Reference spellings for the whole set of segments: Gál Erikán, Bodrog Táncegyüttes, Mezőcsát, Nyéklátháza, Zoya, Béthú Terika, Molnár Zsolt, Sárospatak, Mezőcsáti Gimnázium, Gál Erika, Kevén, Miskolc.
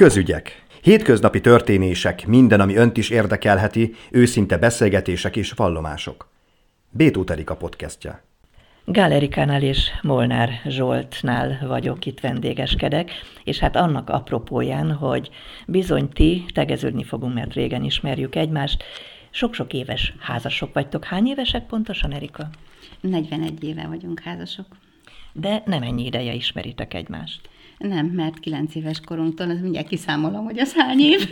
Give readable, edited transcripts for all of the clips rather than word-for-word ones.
Közügyek. Hétköznapi történések, minden, ami önt is érdekelheti, őszinte beszélgetések és vallomások. Béthú Terika podcastja. Gál Erikánál és Molnár Zsoltnál vagyok, itt vendégeskedek, és hát annak apropóján, hogy bizony ti tegeződni fogunk, mert régen ismerjük egymást. Sok-sok éves házasok vagytok. Hány évesek pontosan, Erika? 41 éve vagyunk házasok. De nem ennyi ideje ismeritek egymást. Nem, mert 9 éves korunktól, az mindjárt kiszámolom, hogy az hány év.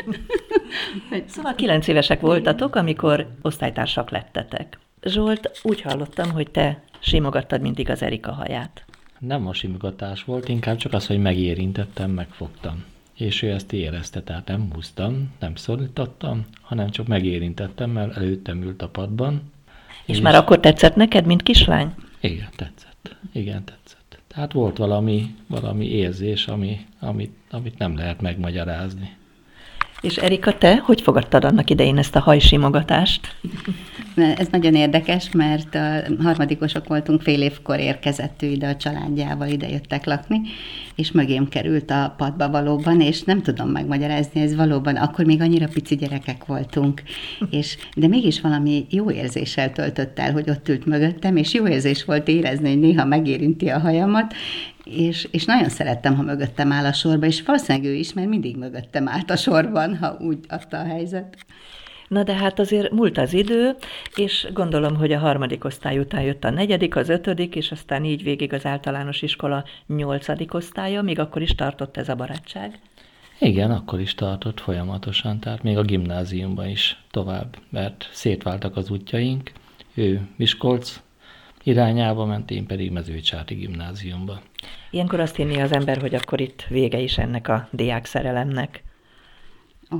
Szóval 9 évesek voltatok, amikor osztálytársak lettetek. Zsolt, úgy hallottam, hogy te simogattad mindig az Erika haját. Nem a simogatás volt, inkább csak az, hogy megérintettem, megfogtam. És ő ezt érezte, tehát nem húztam, nem szorítottam, hanem csak megérintettem, mert előttem ült a padban. És már akkor tetszett neked, mint kislány? Igen, tetszett. Tehát volt valami érzés, amit nem lehet megmagyarázni. És Erika, te hogy fogadtad annak idején ezt a hajsimogatást? Ez nagyon érdekes, mert a harmadikosok voltunk, fél évkor érkezett ide a családjával, ide jöttek lakni, és mögém került a padba valóban, és nem tudom megmagyarázni, ez valóban, akkor még annyira pici gyerekek voltunk, de mégis valami jó érzéssel töltött el, hogy ott ült mögöttem, és jó érzés volt érezni, hogy néha megérinti a hajamat, és nagyon szerettem, ha mögöttem áll a sorba, és valószínűleg ő is, mert mindig mögöttem állt a sorban, ha úgy adta a helyzet. Na de hát azért múlt az idő, és gondolom, hogy a harmadik osztály után jött a negyedik, az ötödik, és aztán így végig az általános iskola 8. osztálya, még akkor is tartott ez a barátság? Igen, akkor is tartott folyamatosan, tehát még a gimnáziumban is tovább, mert szétváltak az útjaink, ő Miskolc irányába ment, én pedig Mezőcsáti Gimnáziumba. Ilyenkor azt hinné az ember, hogy akkor itt vége is ennek a diákszerelemnek.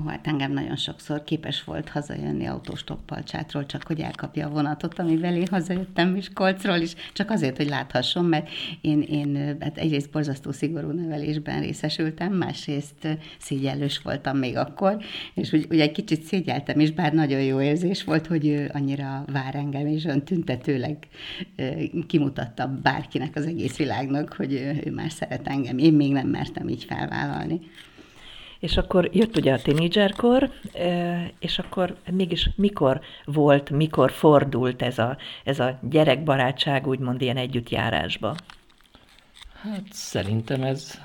Hát engem nagyon sokszor képes volt hazajönni autóstoppal Csátról, csak hogy elkapja a vonatot, amivel én hazajöttem Miskolcról is, csak azért, hogy láthassam, mert én hát egyrészt borzasztó szigorú nevelésben részesültem, másrészt szégyellős voltam még akkor, és úgy egy kicsit szégyeltem is, bár nagyon jó érzés volt, hogy ő annyira vár engem, és olyan tüntetőleg kimutatta bárkinek az egész világnak, hogy ő már szeret engem, én még nem mertem így felvállalni. És akkor jött ugye a tínédzserkor, és akkor mégis mikor fordult ez a gyerekbarátság úgymond ilyen együttjárásba? Hát szerintem ez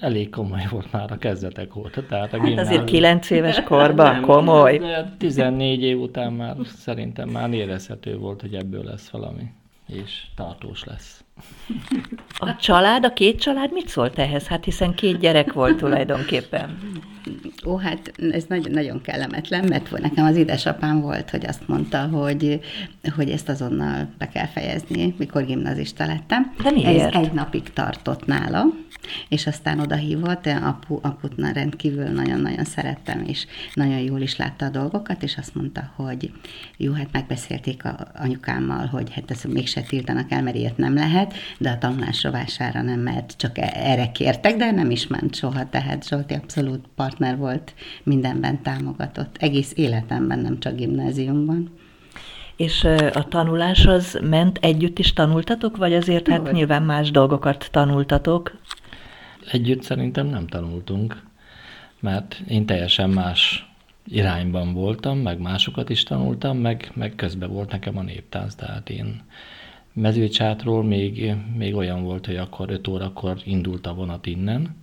elég komoly volt már a kezdetek óta. Tehát a azért 9 éves korban nem, komoly. 14 év után már szerintem már érezhető volt, hogy ebből lesz valami, és tartós lesz. A család, a két család mit szólt ehhez? Hát hiszen 2 gyerek volt tulajdonképpen. Hát ez nagyon, nagyon kellemetlen, mert nekem az édesapám volt, hogy azt mondta, hogy ezt azonnal be kell fejezni, mikor gimnazista lettem. De miért? Ez egy napig tartott nála, és aztán odahívott, aput rendkívül nagyon-nagyon szerettem, és nagyon jól is látta a dolgokat, és azt mondta, hogy jó, hát megbeszélték anyukámmal, hogy hát ezt mégse tiltanak el, mert ilyet nem lehet, de a tanulás rovására nem, mert csak erre kértek, de nem is ment soha, tehát Zsolti abszolút partner volt, mindenben támogatott, egész életemben, nem csak gimnáziumban. És a tanulás az ment, együtt is tanultatok, vagy azért hát nyilván más dolgokat tanultatok? Együtt szerintem nem tanultunk, mert én teljesen más irányban voltam, meg másokat is tanultam, meg közben volt nekem a néptánc, tehát én Mezőcsátról még olyan volt, hogy akkor 5 órakor indult a vonat innen,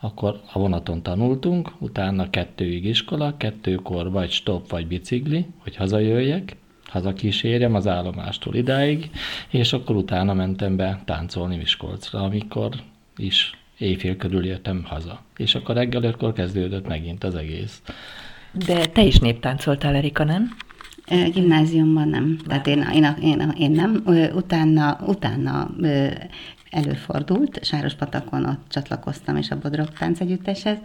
akkor a vonaton tanultunk, utána 2-ig iskola, 2-kor vagy stop, vagy bicikli, hogy hazajöjjek, hazakísérjem az állomástól idáig, és akkor utána mentem be táncolni Miskolcra, amikor is éjfél körül jöttem haza. És akkor reggel 5-kor kezdődött megint az egész. De te is néptáncoltál, Erika, nem? Gimnáziumban nem. Tehát én nem. Utána előfordult, Sárospatakon ott csatlakoztam, és a Bodrog Táncegyütteshez,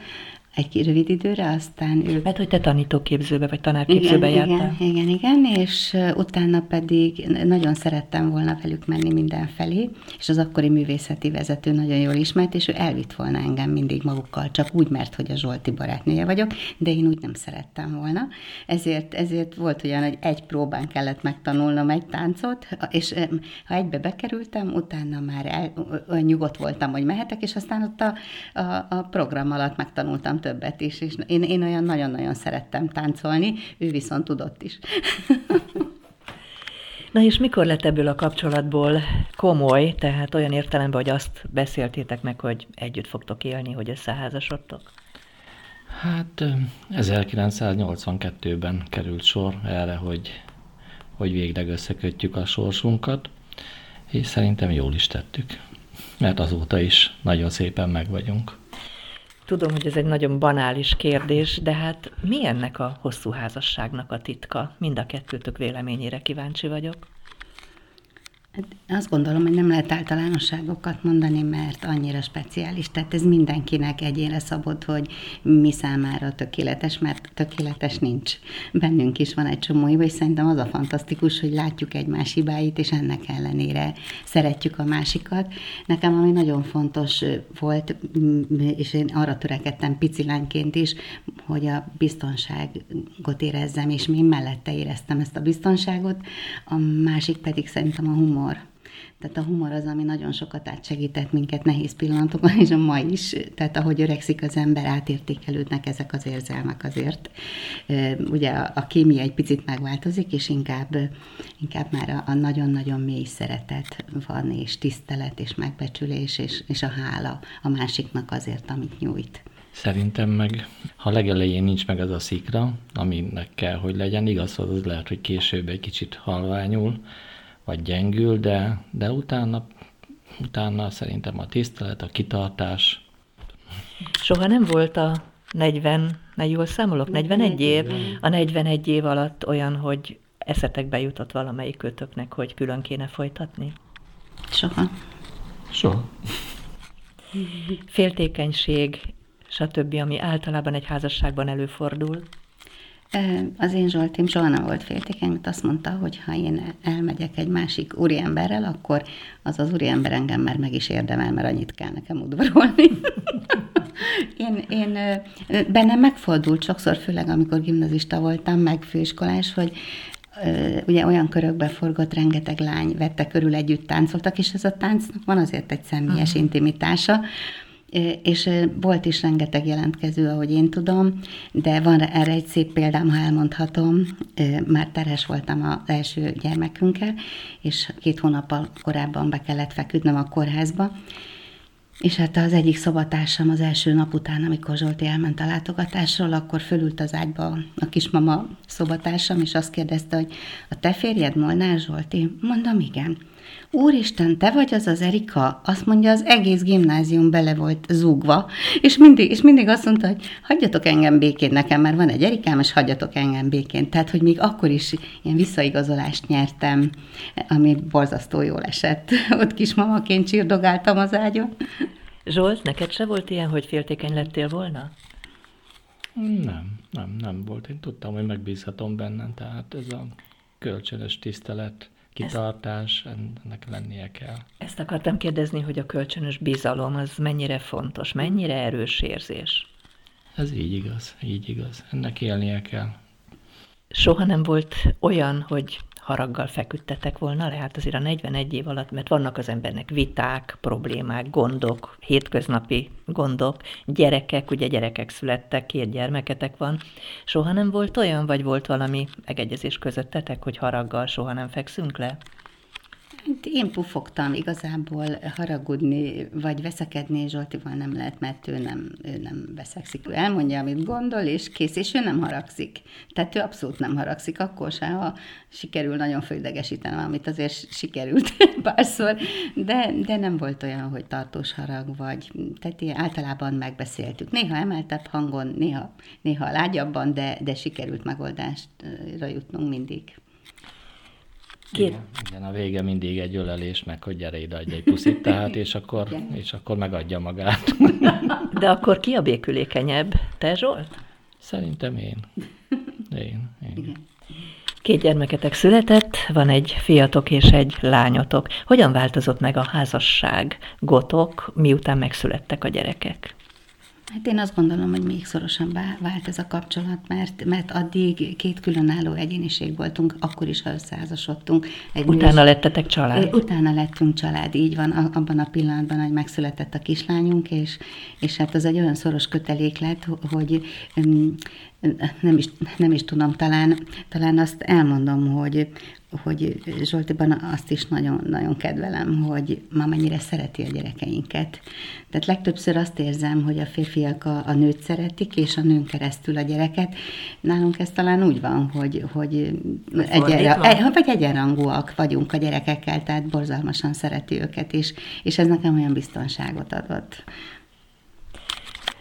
egy rövid időre, aztán ők... Mert hogy te tanítóképzőbe, vagy tanárképzőbe jártál. Igen, és utána pedig nagyon szerettem volna velük menni mindenfelé, és az akkori művészeti vezető nagyon jól ismert, és ő elvitt volna engem mindig magukkal, csak úgy, mert hogy a Zsolti barátnője vagyok, de én úgy nem szerettem volna. Ezért volt olyan, hogy egy próbán kellett megtanulnom egy táncot, és ha egybe bekerültem, utána már nyugodt voltam, hogy mehetek, és aztán ott a program alatt megtanultam többet is, és én olyan nagyon-nagyon szerettem táncolni, ő viszont tudott is. Na és mikor lett ebből a kapcsolatból komoly, tehát olyan értelemben, hogy azt beszéltétek meg, hogy együtt fogtok élni, hogy összeházasodtok? Hát 1982-ben került sor erre, hogy végleg összekötjük a sorsunkat, és szerintem jól is tettük, mert azóta is nagyon szépen meg vagyunk. Tudom, hogy ez egy nagyon banális kérdés, de hát mi ennek a hosszú házasságnak a titka? Mind a kettőtök véleményére kíváncsi vagyok. Azt gondolom, hogy nem lehet általánosságokat mondani, mert annyira speciális. Tehát ez mindenkinek egyére szabott, hogy mi számára tökéletes, mert tökéletes nincs. Bennünk is van egy csomó hiba, és szerintem az a fantasztikus, hogy látjuk egymás hibáit, és ennek ellenére szeretjük a másikat. Nekem ami nagyon fontos volt, és én arra törekedtem pici lányként is, hogy a biztonságot érezzem, és én mellette éreztem ezt a biztonságot, a másik pedig szerintem a humor. Tehát a humor az, ami nagyon sokat átsegített minket nehéz pillanatokban, és a ma is. Tehát ahogy öregszik az ember, átértékelődnek ezek az érzelmek azért. Ugye a kémia egy picit megváltozik, és inkább már a nagyon-nagyon mély szeretet van, és tisztelet, és megbecsülés, és a hála a másiknak azért, amit nyújt. Szerintem meg, ha legelején nincs meg az a szikra, aminek kell, hogy legyen, igaz, az lehet, hogy később egy kicsit halványul, vagy gyengül, de utána szerintem a tisztelet, a kitartás. Soha nem volt a 41 év. A 41 év alatt olyan, hogy eszetekbe jutott valamelyik kötöknek, hogy külön kéne folytatni? Soha. Féltékenység, stb., ami általában egy házasságban előfordul. Az én Zsoltim soha nem volt féltékeny, mert azt mondta, hogy ha én elmegyek egy másik úriemberrel, akkor az úriember engem már meg is érdemel, mert annyit kell nekem udvarolni. én bennem megfordult sokszor, főleg amikor gimnazista voltam, meg főiskolás, hogy ugye olyan körökben forgott, rengeteg lány vette körül, együtt táncoltak, és ez a táncnak van azért egy személyes intimitása, és volt is rengeteg jelentkező, ahogy én tudom, de van erre egy szép példám, ha elmondhatom. Már terhes voltam az első gyermekünkkel, és 2 hónappal korábban be kellett feküdnöm a kórházba, és hát az egyik szobatársam az első nap után, amikor Zsolti elment a látogatásról, akkor fölült az ágyba a kismama szobatársam, és azt kérdezte, hogy a te férjed Molnár Zsolti? Mondom, igen. Úristen, te vagy az Erika? Azt mondja, az egész gimnázium bele volt zúgva, és mindig azt mondta, hogy hagyjatok engem békén, nekem már van egy Erikám, és hagyjatok engem békén. Tehát, hogy még akkor is ilyen visszaigazolást nyertem, ami borzasztó jól esett. Ott kismamaként csirdogáltam az ágyon. Zsolt, neked se volt ilyen, hogy féltékeny lettél volna? Nem volt. Én tudtam, hogy megbízhatom bennem, tehát ez a kölcsönös tisztelet, kitartás, ennek lennie kell. Ezt akartam kérdezni, hogy a kölcsönös bizalom az mennyire fontos, mennyire erős érzés? Ez így igaz. Ennek élnie kell. Soha nem volt olyan, hogy haraggal feküdtetek volna le? Hát azért a 41 év alatt, mert vannak az embernek viták, problémák, gondok, hétköznapi gondok, gyerekek, ugye gyerekek születtek, 2 gyermeketek van. Soha nem volt olyan, vagy volt valami megegyezés közöttetek, hogy haraggal soha nem fekszünk le? Én pufogtam, igazából haragudni, vagy veszekedni Zsoltival nem lehet, mert ő nem veszekszik. Ő elmondja, amit gondol, és kész, és ő nem haragszik. Tehát ő abszolút nem haragszik, akkor se, ha sikerül nagyon fölidegesítenem, amit azért sikerült párszor, de nem volt olyan, hogy tartós harag vagy. Tehát általában megbeszéltük. Néha emeltebb hangon, néha lágyabban, de sikerült megoldásra jutnunk mindig. Igen, a vége mindig egy ölelés, meg hogy gyere ide, adj egy puszit, tehát, és akkor megadja magát. De akkor ki a békülékenyebb? Te, Zsolt? Szerintem én. 2 gyermeketek született, van egy fiatok és egy lányotok. Hogyan változott meg a házasságotok, miután megszülettek a gyerekek? Hát én azt gondolom, hogy még szorosan vált ez a kapcsolat, mert addig 2 különálló egyéniség voltunk, akkor is, ha összeházasodtunk. Utána lettetek család? Utána lettünk család, így van, abban a pillanatban, hogy megszületett a kislányunk, és hát az egy olyan szoros kötelék lett, hogy nem is tudom, talán azt elmondom, hogy Zsoltiban azt is nagyon-nagyon kedvelem, hogy ma mennyire szereti a gyerekeinket. Tehát legtöbbször azt érzem, hogy a férfiak a nőt szeretik, és a nőn keresztül a gyereket. Nálunk ez talán úgy van, hogy egyenrangúak vagyunk a gyerekekkel, tehát borzalmasan szereti őket, és ez nekem olyan biztonságot adott.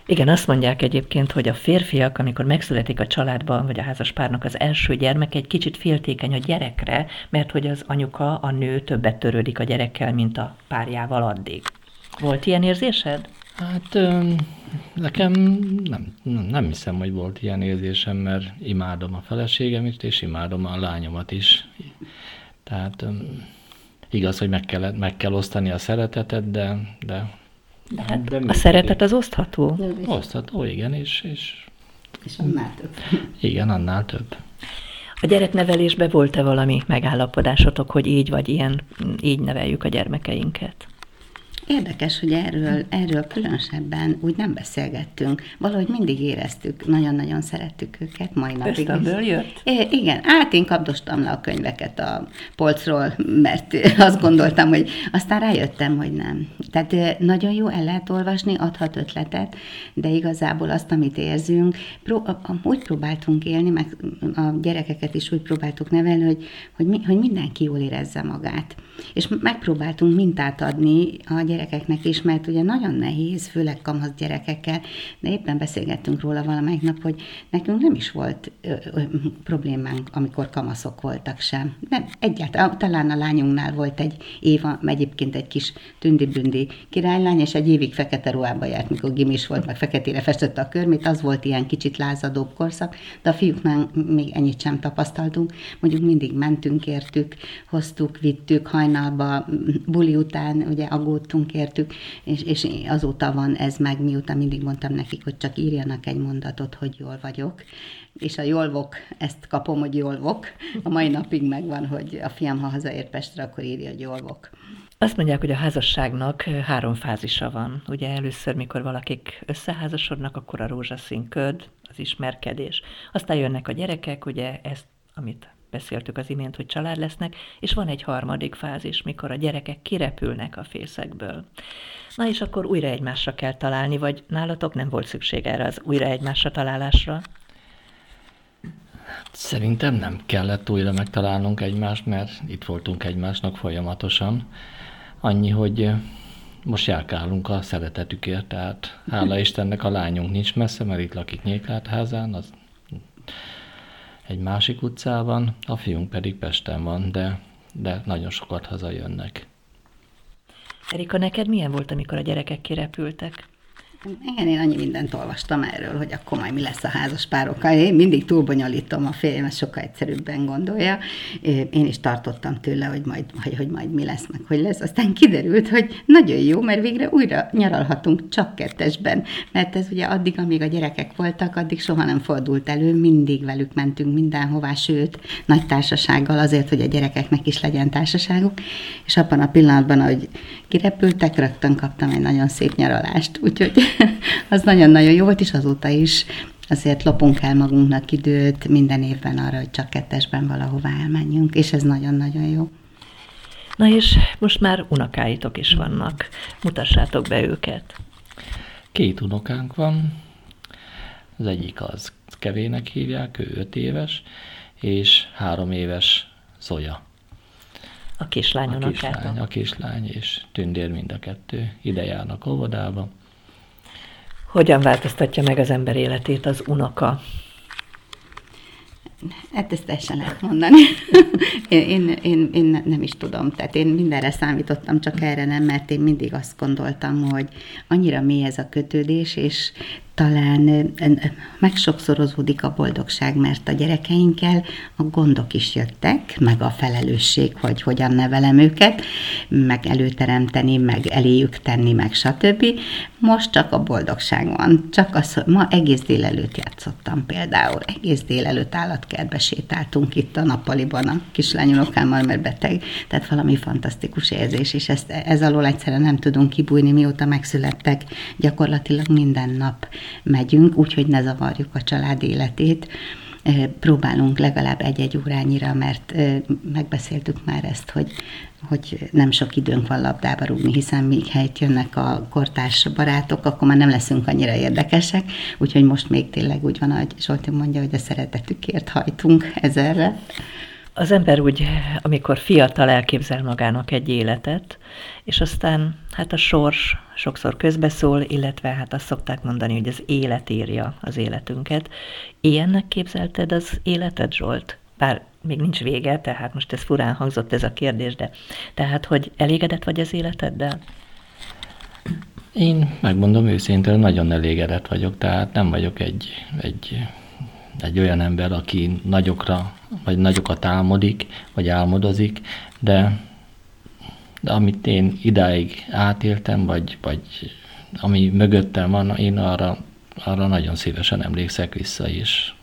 Igen, azt mondják egyébként, hogy a férfiak, amikor megszületik a családban, vagy a házaspárnak az első gyermeke, egy kicsit féltékeny a gyerekre, mert hogy az anyuka, a nő többet törődik a gyerekkel, mint a párjával addig. Volt ilyen érzésed? Hát nekem nem hiszem, hogy volt ilyen érzésem, mert imádom a feleségemet, és imádom a lányomat is. Tehát igaz, hogy meg kell osztani a szeretetet, de a szeretet az osztható? Osztható, igen, és annál több. Igen, annál több. A gyereknevelésben volt-e valami megállapodásotok, hogy így vagy ilyen, így neveljük a gyermekeinket? Érdekes, hogy erről különösebben úgy nem beszélgettünk. Valahogy mindig éreztük, nagyon-nagyon szerettük őket, mai napig. Ösztönből jött? Igen, én kapdostam le a könyveket a polcról, mert azt gondoltam, hogy aztán rájöttem, hogy nem. Tehát nagyon jó, el lehet olvasni, adhat ötletet, de igazából azt, amit érzünk, úgy próbáltunk élni, meg a gyerekeket is úgy próbáltuk nevelni, hogy mindenki jól érezze magát. És megpróbáltunk mintát adni a gyerekeknek is, mert ugye nagyon nehéz, főleg kamasz gyerekekkel, de éppen beszélgettünk róla valamelyik nap, hogy nekünk nem is volt problémánk, amikor kamaszok voltak sem. Nem, egyáltalán talán a lányunknál volt egy Éva, egyébként egy kis tündi-bündi királylány, és egy évig fekete ruhába járt, mikor gimis volt, meg feketére festette a körmét, az volt ilyen kicsit lázadóbb korszak, de a fiúknál még ennyit sem tapasztaltunk. Mondjuk mindig mentünk, értük, hoztuk, vittük, hajnalba, buli után, ugye aggódtunk értük, és azóta van ez meg, miután mindig mondtam nekik, hogy csak írjanak egy mondatot, hogy jól vagyok. És a jól vok, ezt kapom, hogy jól vok. A mai napig megvan, hogy a fiam, ha hazaér Pestre, akkor írja, hogy jól vok. Azt mondják, hogy a házasságnak 3 fázisa van. Ugye először, mikor valakik összeházasodnak, akkor a rózsaszín köd, az ismerkedés. Aztán jönnek a gyerekek, ugye ezt, amit beszéltük az imént, hogy család lesznek, és van egy harmadik fázis, mikor a gyerekek kirepülnek a fészekből. Na és akkor újra egymásra kell találni, vagy nálatok nem volt szükség erre az újra egymásra találásra? Szerintem nem kellett újra megtalálnunk egymást, mert itt voltunk egymásnak folyamatosan. Annyi, hogy most járkálunk a szeretetükért, tehát hála Istennek a lányunk nincs messze, mert itt lakik Nyéklátházán, az egy másik utcában, a fiunk pedig Pesten van, de nagyon sokat hazajönnek. Erika, neked milyen volt, amikor a gyerekek kirepültek? Igen, én annyi mindent olvastam erről, hogy akkor majd mi lesz a házaspárokkal. Én mindig túlbonyolítom, a férjem sokkal egyszerűbben gondolja. Én is tartottam tőle, hogy majd mi lesz, meg hogy lesz. Aztán kiderült, hogy nagyon jó, mert végre újra nyaralhatunk csak 2-esben. Mert ez ugye addig, amíg a gyerekek voltak, addig soha nem fordult elő, mindig velük mentünk mindenhová, sőt, nagy társasággal azért, hogy a gyerekeknek is legyen társaságuk. És abban a pillanatban, ahogy kirepültek, rögtön kaptam egy nagyon szép nyaralást, úgyhogy az nagyon-nagyon jó volt, és azóta is azért lopunk el magunknak időt minden évben arra, hogy csak 2-esben valahová elmenjünk, és ez nagyon-nagyon jó. Na és most már unokáitok is vannak. Mutassátok be őket. 2 unokánk van. Az egyik az Kevének hívják, ő 5 éves, és 3 éves Zoya. A kislány unokátok. A kislány és Tündér mind a 2. Ide járnak óvodába. Hogyan változtatja meg az ember életét az unoka? Hát ezt teljesen lehet mondani. Én nem is tudom, tehát én mindenre számítottam, csak erre nem, mert én mindig azt gondoltam, hogy annyira mély ez a kötődés, és talán megsokszorozódik a boldogság, mert a gyerekeinkkel a gondok is jöttek, meg a felelősség, hogy hogyan nevelem őket, meg előteremteni, meg eléjük tenni, meg stb. Most csak a boldogság van. Csak az, ma egész délelőtt játszottam például. Egész délelőtt állatkertbe sétáltunk itt a nappaliban a kislányon okámmal, mert beteg. Tehát valami fantasztikus érzés, és ez alól egyszerűen nem tudunk kibújni, mióta megszülettek. Gyakorlatilag minden nap megyünk, úgyhogy ne zavarjuk a család életét. Próbálunk legalább egy-egy órányira, mert megbeszéltük már ezt, hogy nem sok időnk van labdába rúgni, hiszen míg helyt jönnek a kortárs barátok, akkor már nem leszünk annyira érdekesek, úgyhogy most még tényleg úgy van, ahogy Zsolti mondja, hogy a szeretetükért hajtunk ezerre. Az ember úgy, amikor fiatal elképzel magának egy életet, és aztán hát a sors sokszor közbeszól, illetve hát azt szokták mondani, hogy az élet írja az életünket. Ilyennek képzelted az életed, Zsolt? Bár még nincs vége, tehát most ez furán hangzott ez a kérdés, de tehát, hogy elégedett vagy az életeddel? Én megmondom őszintén, nagyon elégedett vagyok, tehát nem vagyok egy olyan ember, aki nagyokat álmodik, vagy álmodozik, de amit én idáig átéltem, vagy ami mögöttem van, én arra nagyon szívesen emlékszek vissza is.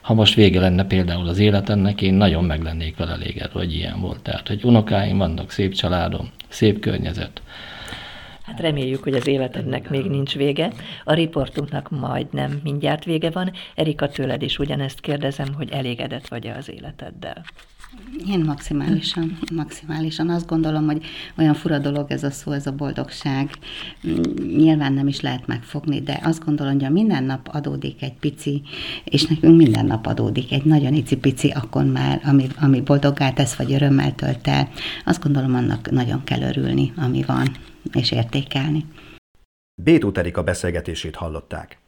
Ha most vége lenne például az életemnek, én nagyon meg lennék vele elégedve, hogy ilyen volt. Tehát, hogy unokáim vannak, szép családom, szép környezet. Hát reméljük, hogy az életednek még nincs vége. A riportunknak majdnem mindjárt vége van. Erika, tőled is ugyanezt kérdezem, hogy elégedett vagy-e az életeddel? Én maximálisan azt gondolom, hogy olyan fura dolog ez a szó, ez a boldogság. Nyilván nem is lehet megfogni, de azt gondolom, hogy ha minden nap adódik egy pici, és nekünk minden nap adódik egy nagyon icipici, akkor már, ami boldoggá tesz, vagy örömmel tölt el, azt gondolom, annak nagyon kell örülni, ami van, és értékelni. Béthú Terika beszélgetését hallották.